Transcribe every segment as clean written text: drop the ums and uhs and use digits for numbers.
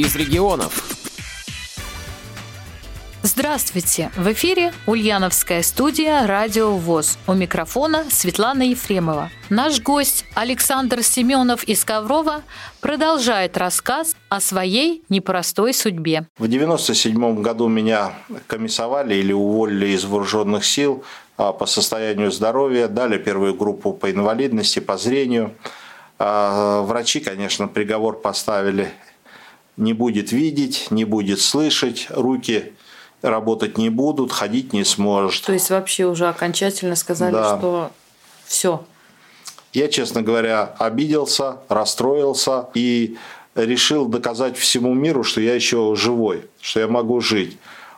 из регионов. Здравствуйте! В эфире Ульяновская студия «Радио ВОЗ». У микрофона Светлана Ефремова. Наш гость Александр Семенов из Коврова продолжает рассказ о своей непростой судьбе. В 1997 году меня комиссовали или уволили из вооруженных сил по состоянию здоровья, дали первую группу по инвалидности, по зрению. Врачи, конечно, приговор поставили: не будет видеть, не будет слышать, руки работать не будут, ходить не сможет. То есть вообще уже окончательно сказали, да, что все. Я, честно говоря, обиделся, расстроился и решил доказать всему миру, что я еще живой, что я могу жить.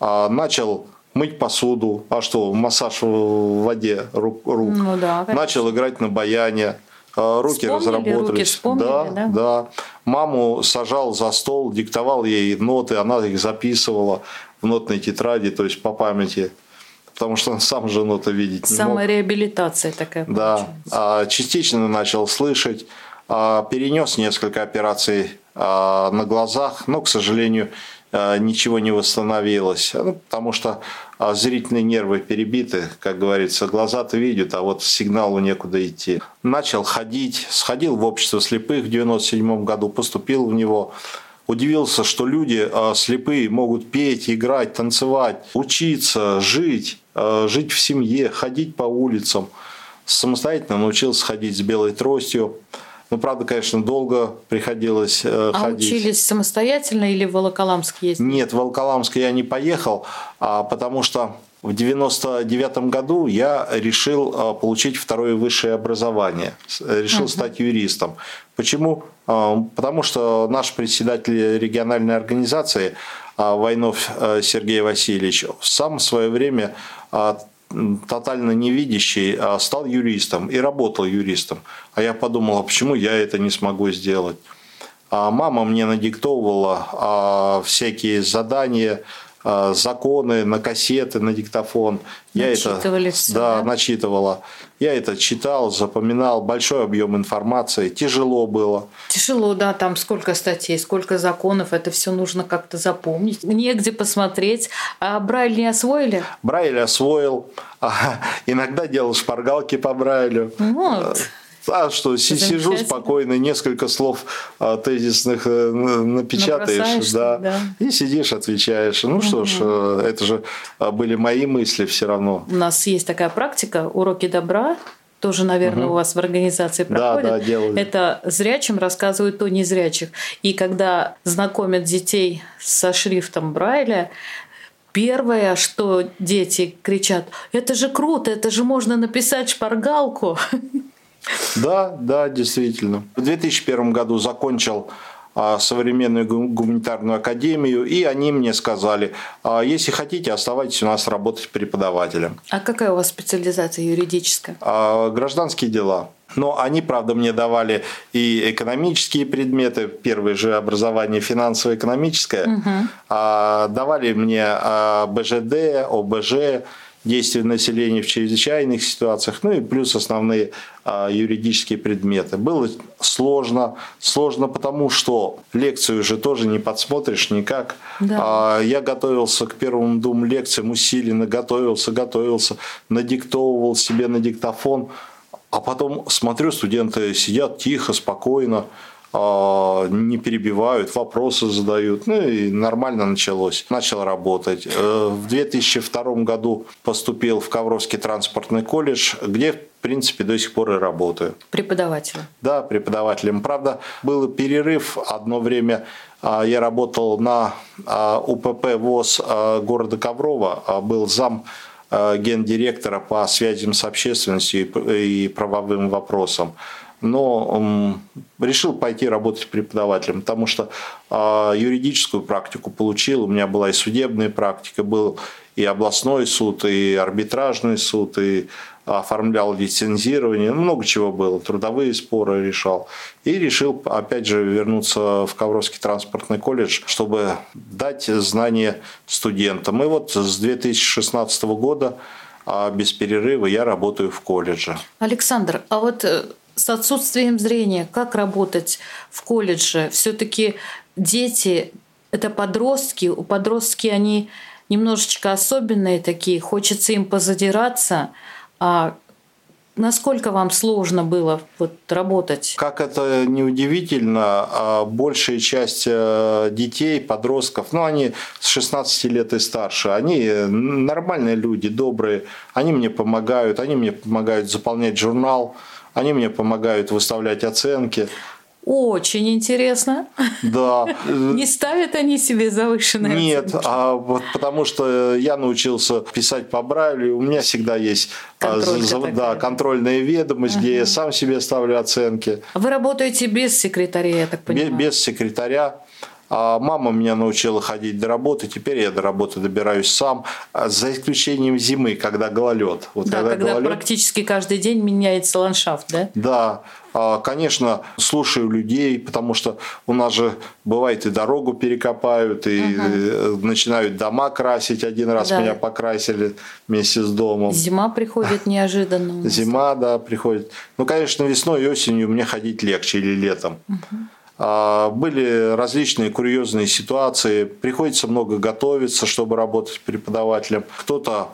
Начал мыть посуду, массаж в воде рук. Ну да, начал играть на баяне. Руки вспомнили, разработались. Руки, да. Маму сажал за стол, диктовал ей ноты, она их записывала в нотной тетради, то есть по памяти, потому что он сам же ноты видеть не мог. Самореабилитация такая получается. Да, частично начал слышать, перенес несколько операций на глазах, но, к сожалению, ничего не восстановилось, потому что зрительные нервы перебиты, как говорится, глаза-то видят, а вот сигналу некуда идти. Начал ходить, сходил в общество слепых в 1997 году, поступил в него. Удивился, что люди слепые могут петь, играть, танцевать, учиться, жить в семье, ходить по улицам. Самостоятельно научился ходить с белой тростью. Правда, конечно, долго приходилось ходить. А учились самостоятельно или в Волоколамск ездили? Нет, в Волоколамск я не поехал, потому что в 1999 году я решил получить второе высшее образование. Решил стать юристом. Почему? Потому что наш председатель региональной организации Войнов Сергей Васильевич сам в свое время, тотально невидящий, стал юристом и работал юристом. А я подумал, а почему я это не смогу сделать? А мама мне надиктовывала всякие задания, законы на кассеты, на диктофон. Начитывала. Я это читал, запоминал. Большой объем информации. Тяжело было. Тяжело, да. Там сколько статей, сколько законов. Это все нужно как-то запомнить. Негде посмотреть. А Брайль не освоили? Брайль освоил. Иногда делал шпаргалки по Брайлю. Вот. Сижу спокойно, несколько слов тезисных напечатаешь, да, и сидишь, отвечаешь. Что ж, это же были мои мысли все равно. У нас есть такая практика, уроки добра. Тоже, наверное, у вас в организации проходит. Да, делают. Это зрячим рассказывают о незрячих. И когда знакомят детей со шрифтом Брайля, первое, что дети кричат: «Это же круто, это же можно написать шпаргалку». Да, действительно. В 2001 году закончил Современную гуманитарную академию, и они мне сказали: если хотите, оставайтесь у нас работать преподавателем. А какая у вас специализация юридическая? Гражданские дела. Но они, правда, мне давали и экономические предметы, первое же образование финансово-экономическое, давали мне БЖД, ОБЖ, действия населения в чрезвычайных ситуациях, и плюс основные юридические предметы. Было сложно, потому что лекцию же тоже не подсмотришь никак. Да. Я готовился к первому двум лекциям усиленно, готовился, надиктовывал себе на диктофон, а потом смотрю, студенты сидят тихо, спокойно, не перебивают, вопросы задают. И нормально началось. Начал работать. В 2002 году поступил в Ковровский транспортный колледж, где, в принципе, до сих пор и работаю. Преподавателем. Да, преподавателем. Правда, был перерыв. Одно время я работал на УПП ВОЗ города Коврова, был зам гендиректора по связям с общественностью и правовым вопросам. Но решил пойти работать преподавателем, потому что юридическую практику получил. У меня была и судебная практика, был и областной суд, и арбитражный суд, и оформлял лицензирование, много чего было, трудовые споры решал. И решил, опять же, вернуться в Ковровский транспортный колледж, чтобы дать знания студентам. И с 2016 года без перерыва я работаю в колледже. Александр, с отсутствием зрения, как работать в колледже? Все-таки дети — это подростки. У подростки они немножечко особенные такие, хочется им позадираться. А насколько вам сложно было вот работать? Как это неудивительно, большая часть детей, подростков, они с 16 лет и старше, они нормальные люди, добрые, они мне помогают заполнять журнал, они мне помогают выставлять оценки. Очень интересно. Да. Не ставят они себе завышенные оценки? Нет, потому что я научился писать по Брайлю, у меня всегда есть контрольная ведомость, где я сам себе ставлю оценки. Вы работаете без секретаря, я так понимаю? Без секретаря. Мама меня научила ходить до работы, теперь я до работы добираюсь сам, за исключением зимы, когда гололед. Когда гололед, практически каждый день меняется ландшафт, да? Да, конечно, слушаю людей, потому что у нас же бывает и дорогу перекопают, и начинают дома красить. Один раз меня покрасили вместе с домом. Зима приходит неожиданно. Зима, да, приходит. Конечно, весной и осенью мне ходить легче или летом. Были различные курьезные ситуации. Приходится много готовиться, чтобы работать преподавателем. Кто-то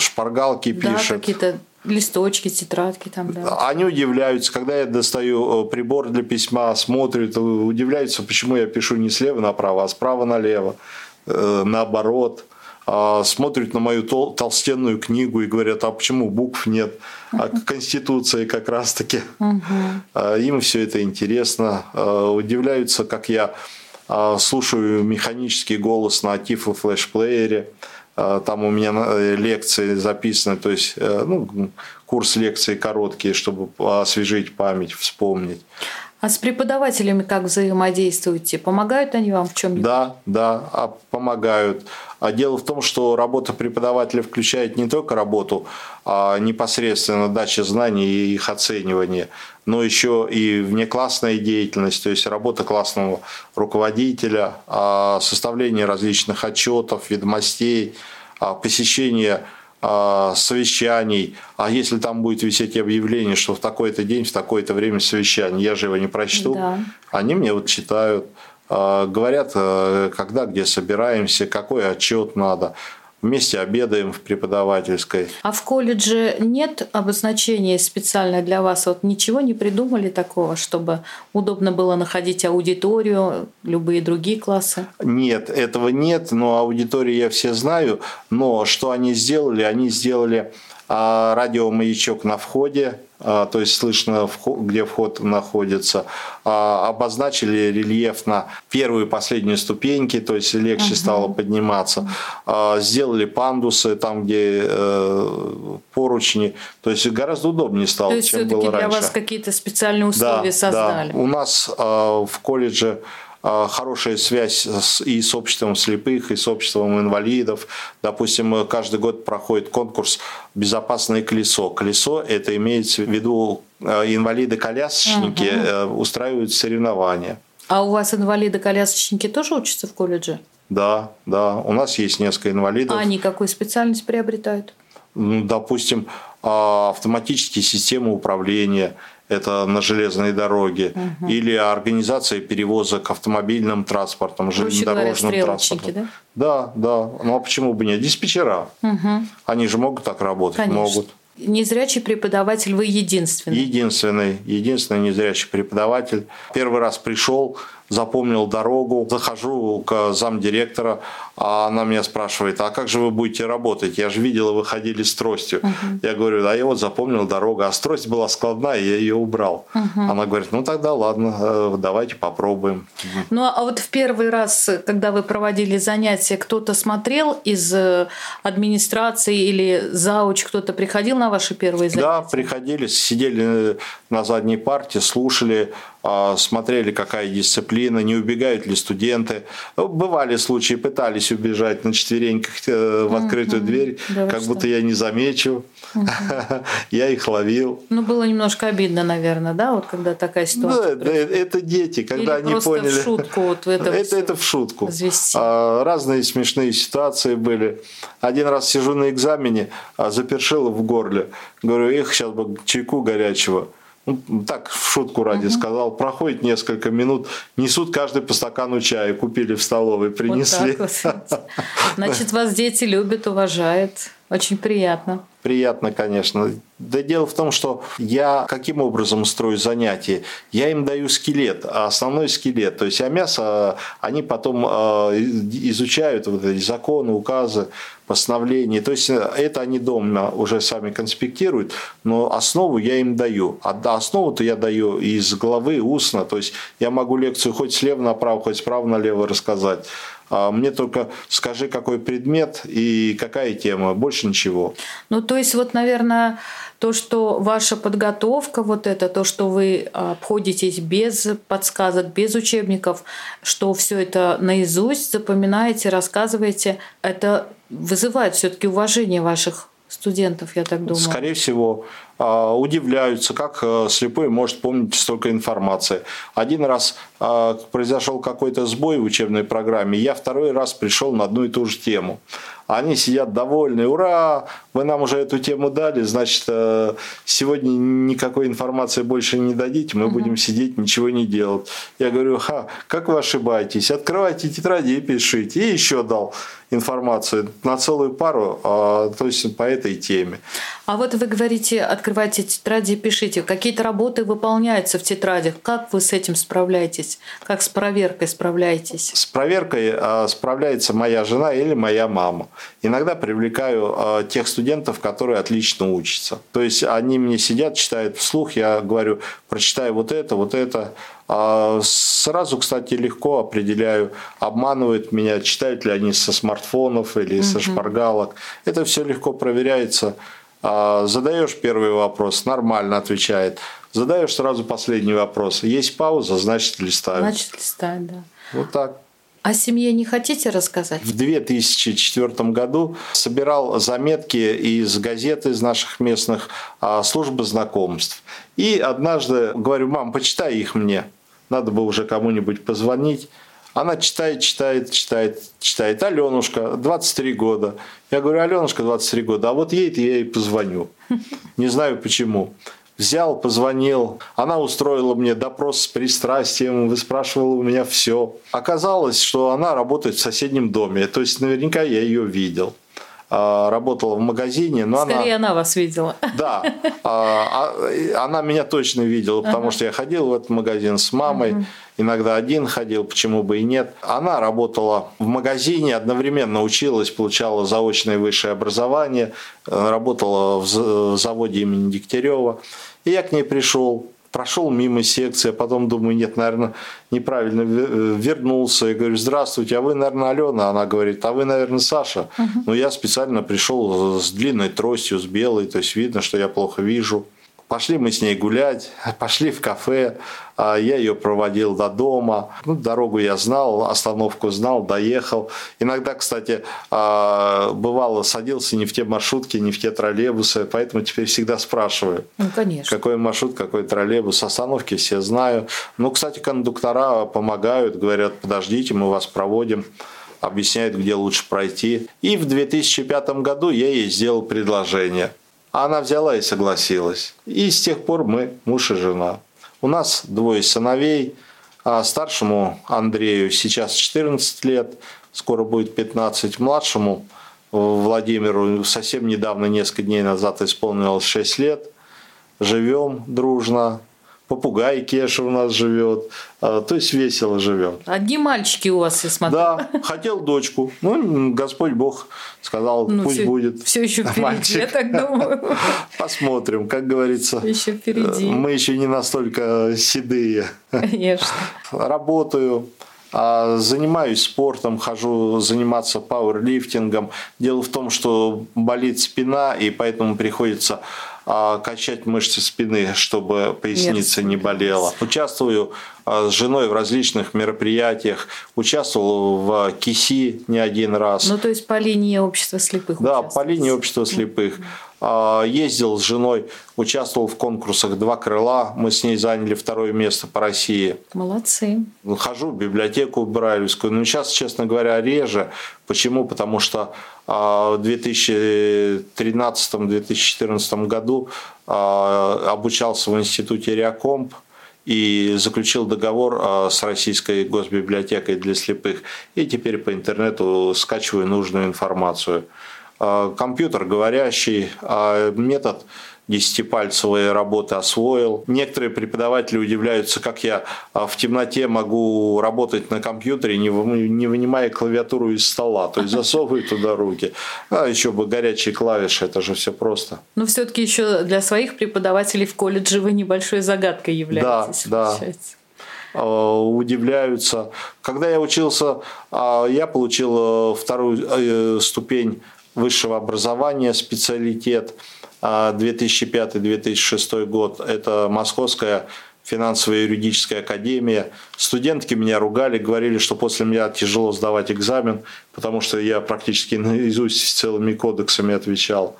шпаргалки пишет. Да, какие-то листочки, тетрадки. Они удивляются, когда я достаю прибор для письма, смотрят, удивляются, почему я пишу не слева направо, а справа налево, наоборот. Смотрят на мою толстенную книгу и говорят, а почему букв нет? А Конституция как раз-таки. Им все это интересно. Удивляются, как я слушаю механический голос на Тифло-флэш-плеере. Там у меня лекции записаны, то есть курс лекций короткий, чтобы освежить память, вспомнить. А с преподавателями как взаимодействуете? Помогают они вам в чем-нибудь? Да, помогают. А дело в том, что работа преподавателя включает не только работу, а непосредственно дача знаний и их оценивание, но еще и внеклассная деятельность, то есть работа классного руководителя, составление различных отчетов, ведомостей, посещение совещаний, а если там будет висеть объявление, что в такой-то день, в такое-то время совещание, я же его не прочту, они мне читают, говорят, когда, где собираемся, какой отчет надо, вместе обедаем в преподавательской. А в колледже нет обозначения специально для вас? Ничего не придумали такого, чтобы удобно было находить аудиторию, любые другие классы? Нет, этого нет, но аудитории я все знаю. Но что они сделали радиомаячок на входе, то есть слышно, где вход находится, обозначили рельефно первую и последнюю ступеньки, то есть легче стало подниматься, сделали пандусы там, где поручни, то есть гораздо удобнее стало, чем было раньше. То есть все-таки для вас какие-то специальные условия создали? Да, у нас в колледже хорошая связь и с обществом слепых, и с обществом инвалидов. Допустим, каждый год проходит конкурс «Безопасное колесо». Колесо, это имеется в виду инвалиды-колясочники, устраивают соревнования. А у вас инвалиды-колясочники тоже учатся в колледже? Да. У нас есть несколько инвалидов. А они какую специальность приобретают? Допустим, автоматические системы управления. Это на железной дороге, или организация перевозок автомобильным транспортом, железнодорожным транспортом. Да. Ну а почему бы нет? Диспетчера. Они же могут так работать? Конечно. Могут. Незрячий преподаватель вы единственный? Единственный незрячий преподаватель. Первый раз пришел, запомнил дорогу, захожу к замдиректора, а она меня спрашивает, а как же вы будете работать? Я же видела, вы ходили с тростью. Я говорю, я запомнил дорогу, а трость была складная, я ее убрал. Она говорит, тогда ладно, давайте попробуем. В первый раз, когда вы проводили занятия, кто-то смотрел из администрации или зауч, кто-то приходил на ваши первые занятия? Да, приходили, сидели на задней парте, слушали, смотрели, какая дисциплина, не убегают ли студенты. Бывали случаи, пытались убежать на четвереньках в открытую дверь, да, как будто я не замечу. Я их ловил. Ну, было немножко обидно, наверное, да, вот когда такая ситуация. Да, это дети, когда или они поняли. В шутку, вот это в шутку. Извести. Разные смешные ситуации были. Один раз сижу на экзамене, запершило в горле. Говорю, сейчас бы чайку горячего. Так, в шутку ради сказал. Проходит несколько минут, несут каждый по стакану чая. Купили в столовой, принесли. Вот так вот. Значит, вас дети любят, уважают. Очень приятно. Приятно, конечно. Да дело в том, что я каким образом строю занятия? Я им даю скелет, основной скелет. То есть, мясо они потом изучают вот эти законы, указы, постановления. То есть, это они дома уже сами конспектируют, но основу я им даю. А основу-то я даю из головы, устно. То есть, я могу лекцию хоть слева направо, хоть справа налево рассказать. Мне только скажи, какой предмет и какая тема, больше ничего. Ну, то есть, вот, наверное, то, что ваша подготовка, вот это, то, что вы обходитесь без подсказок, без учебников, что все это наизусть запоминаете, рассказываете, это вызывает все-таки уважение ваших студентов, я так думаю. Скорее всего, удивляются, как слепой может помнить столько информации. Один раз произошел какой-то сбой в учебной программе, я второй раз пришел на одну и ту же тему. Они сидят довольны, ура, вы нам уже эту тему дали, значит, сегодня никакой информации больше не дадите, мы будем сидеть, ничего не делать. Я говорю, как вы ошибаетесь, открывайте тетради и пишите. И еще дал информацию на целую пару, то есть по этой теме. А вот вы говорите, открывайте тетради и пишите. Какие-то работы выполняются в тетрадях. Как вы с этим справляетесь? Как с проверкой справляетесь? С проверкой справляется моя жена или моя мама. Иногда привлекаю тех студентов, которые отлично учатся. То есть они мне сидят, читают вслух, я говорю, прочитай вот это. Сразу, кстати, легко определяю, обманывают меня, читают ли они со смартфонов или со шпаргалок. Это все легко проверяется. Задаешь первый вопрос, нормально отвечает. Задаешь сразу последний вопрос. Есть пауза, значит, листают. Значит, листают, да. Вот так. О семье не хотите рассказать? В 2004 году собирал заметки из газет, из наших местных, службы знакомств. И однажды говорю, мам, почитай их мне. Надо бы уже кому-нибудь позвонить. Она читает. Аленушка, 23 года. Я говорю, Аленушка, 23 года, а вот ей-то я и позвоню. Не знаю почему. Взял, позвонил. Она устроила мне допрос с пристрастием, выспрашивала у меня все. Оказалось, что она работает в соседнем доме. То есть, наверняка я ее видел. Работала в магазине, но скорее она вас видела. Да, она меня точно видела, потому что я ходил в этот магазин с мамой, иногда один ходил, почему бы и нет. Она работала в магазине, одновременно училась, получала заочное высшее образование, работала в заводе имени Дегтярева. И я к ней пришел. Прошел мимо секции, потом думаю, нет, наверное, неправильно, вернулся. Я говорю, здравствуйте, а вы, наверное, Алена? Она говорит, а вы, наверное, Саша? Но я специально пришел с длинной тростью, с белой, то есть видно, что я плохо вижу. Пошли мы с ней гулять, пошли в кафе, я ее проводил до дома. Ну, дорогу я знал, остановку знал, доехал. Иногда, кстати, бывало, садился не в те маршрутки, не в те троллейбусы, поэтому теперь всегда спрашиваю, какой маршрут, какой троллейбус. Остановки все знаю. Ну, кстати, кондуктора помогают, говорят, подождите, мы вас проводим. Объясняют, где лучше пройти. И в 2005 году я ей сделал предложение. Она взяла и согласилась. И с тех пор мы муж и жена. У нас двое сыновей. Старшему Андрею сейчас 14 лет, скоро будет 15. Младшему Владимиру совсем недавно, несколько дней назад, исполнилось 6 лет. Живем дружно. Попугай Кеша у нас живет. То есть весело живем. Одни мальчики у вас, я смотрю. Да, хотел дочку. Ну, Господь Бог сказал, пусть все, будет. Все еще впереди, мальчик. Я так думаю. Посмотрим, как говорится. Еще впереди. Мы еще не настолько седые. Конечно. Работаю. Занимаюсь спортом, хожу заниматься пауэрлифтингом. Дело в том, что болит спина, и поэтому приходится качать мышцы спины, чтобы поясница не болела. Участвую с женой в различных мероприятиях, участвовал в КИСИ не один раз. Ну, то есть по линии общества слепых. Да, по линии общества слепых. Ездил с женой, участвовал в конкурсах «Два крыла». Мы с ней заняли 2-е место по России. Молодцы. Хожу в библиотеку брайлевскую. Но сейчас, честно говоря, реже. Почему? Потому что в 2013-2014 году обучался в институте Риакомп и заключил договор с Российской госбиблиотекой для слепых. И теперь по интернету скачиваю нужную информацию. Компьютер говорящий, метод 10-пальцевой работы освоил. Некоторые преподаватели удивляются, как я в темноте могу работать на компьютере, не вынимая клавиатуру из стола. То есть засовываю туда руки. А еще бы горячие клавиши, это же все просто. Но все-таки еще для своих преподавателей в колледже вы небольшой загадкой являетесь. Да, получается. Удивляются. Когда я учился, я получил 2-ю ступень высшего образования, специалитет 2005-2006 год. Это Московская финансово-юридическая академия. Студентки меня ругали, говорили, что после меня тяжело сдавать экзамен, потому что я практически наизусть целыми кодексами отвечал.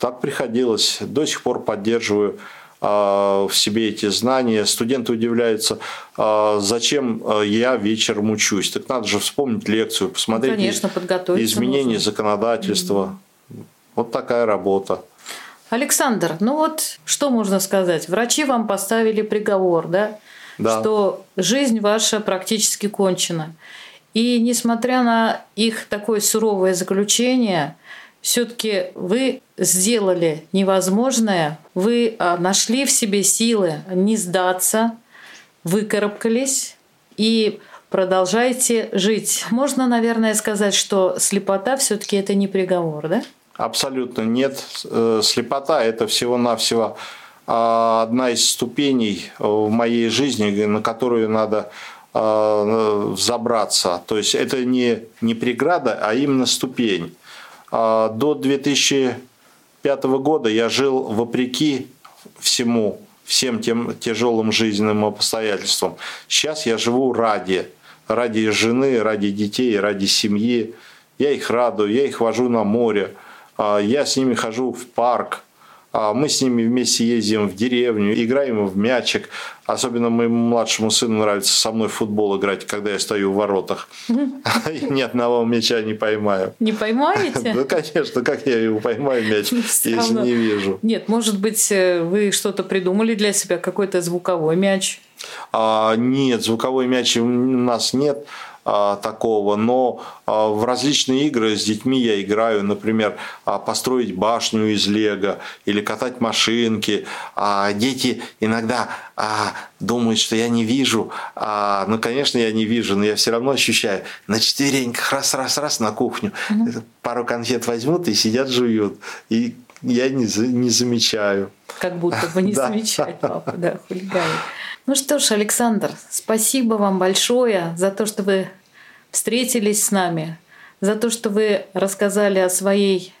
Так приходилось. До сих пор поддерживаю в себе эти знания. Студенты удивляются, зачем я вечером учусь. Так надо же вспомнить лекцию, посмотреть, конечно, изменения нужно. Законодательства. Mm-hmm. Вот такая работа. Александр, ну вот что можно сказать? Врачи вам поставили приговор, да? Да. Что жизнь ваша практически кончена. И несмотря на их такое суровое заключение, все-таки вы сделали невозможное, вы нашли в себе силы не сдаться, выкарабкались и продолжаете жить. Можно, наверное, сказать, что слепота все-таки это не приговор, да? Абсолютно нет. Слепота – это всего-навсего одна из ступеней в моей жизни, на которую надо взобраться. То есть это не преграда, а именно ступень. До 2005 года я жил вопреки всему, всем тем тяжелым жизненным обстоятельствам. Сейчас я живу ради жены, ради детей, ради семьи. Я их радую, я их вожу на море, я с ними хожу в парк. Мы с ними вместе ездим в деревню, играем в мячик. Особенно моему младшему сыну нравится со мной в футбол играть, когда я стою в воротах. Ни одного мяча не поймаю. Не поймаете? Да, конечно, как я его поймаю мяч, если не вижу. Нет, может быть, вы что-то придумали для себя, какой-то звуковой мяч? Нет, звуковой мяч у нас нет такого, но в различные игры с детьми я играю, например, построить башню из лего или катать машинки. Дети иногда думают, что я не вижу. Ну, конечно, я не вижу, но я все равно ощущаю. На четвереньках раз-раз-раз на кухню. Пару конфет возьмут и сидят, жуют. И я не замечаю. Как будто бы не замечает папа, да, хулиган. Ну что ж, Александр, спасибо вам большое за то, что вы встретились с нами, за то, что вы рассказали о своей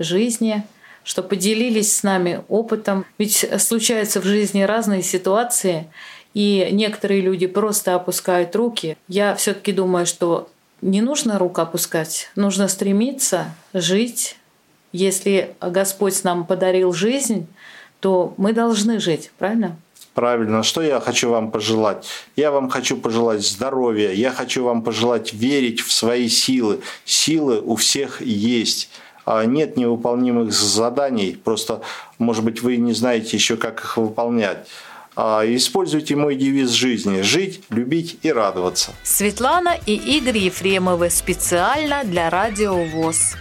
жизни, что поделились с нами опытом. Ведь случаются в жизни разные ситуации, и некоторые люди просто опускают руки. Я все-таки думаю, что не нужно рук опускать, нужно стремиться жить. Если Господь нам подарил жизнь, то мы должны жить, правильно? Правильно. Что я хочу вам пожелать? Я вам хочу пожелать здоровья, я хочу вам пожелать верить в свои силы. Силы у всех есть. Нет невыполнимых заданий, просто, может быть, вы не знаете еще, как их выполнять. Используйте мой девиз жизни – жить, любить и радоваться. Светлана и Игорь Ефремовы специально для Радио ВОЗ.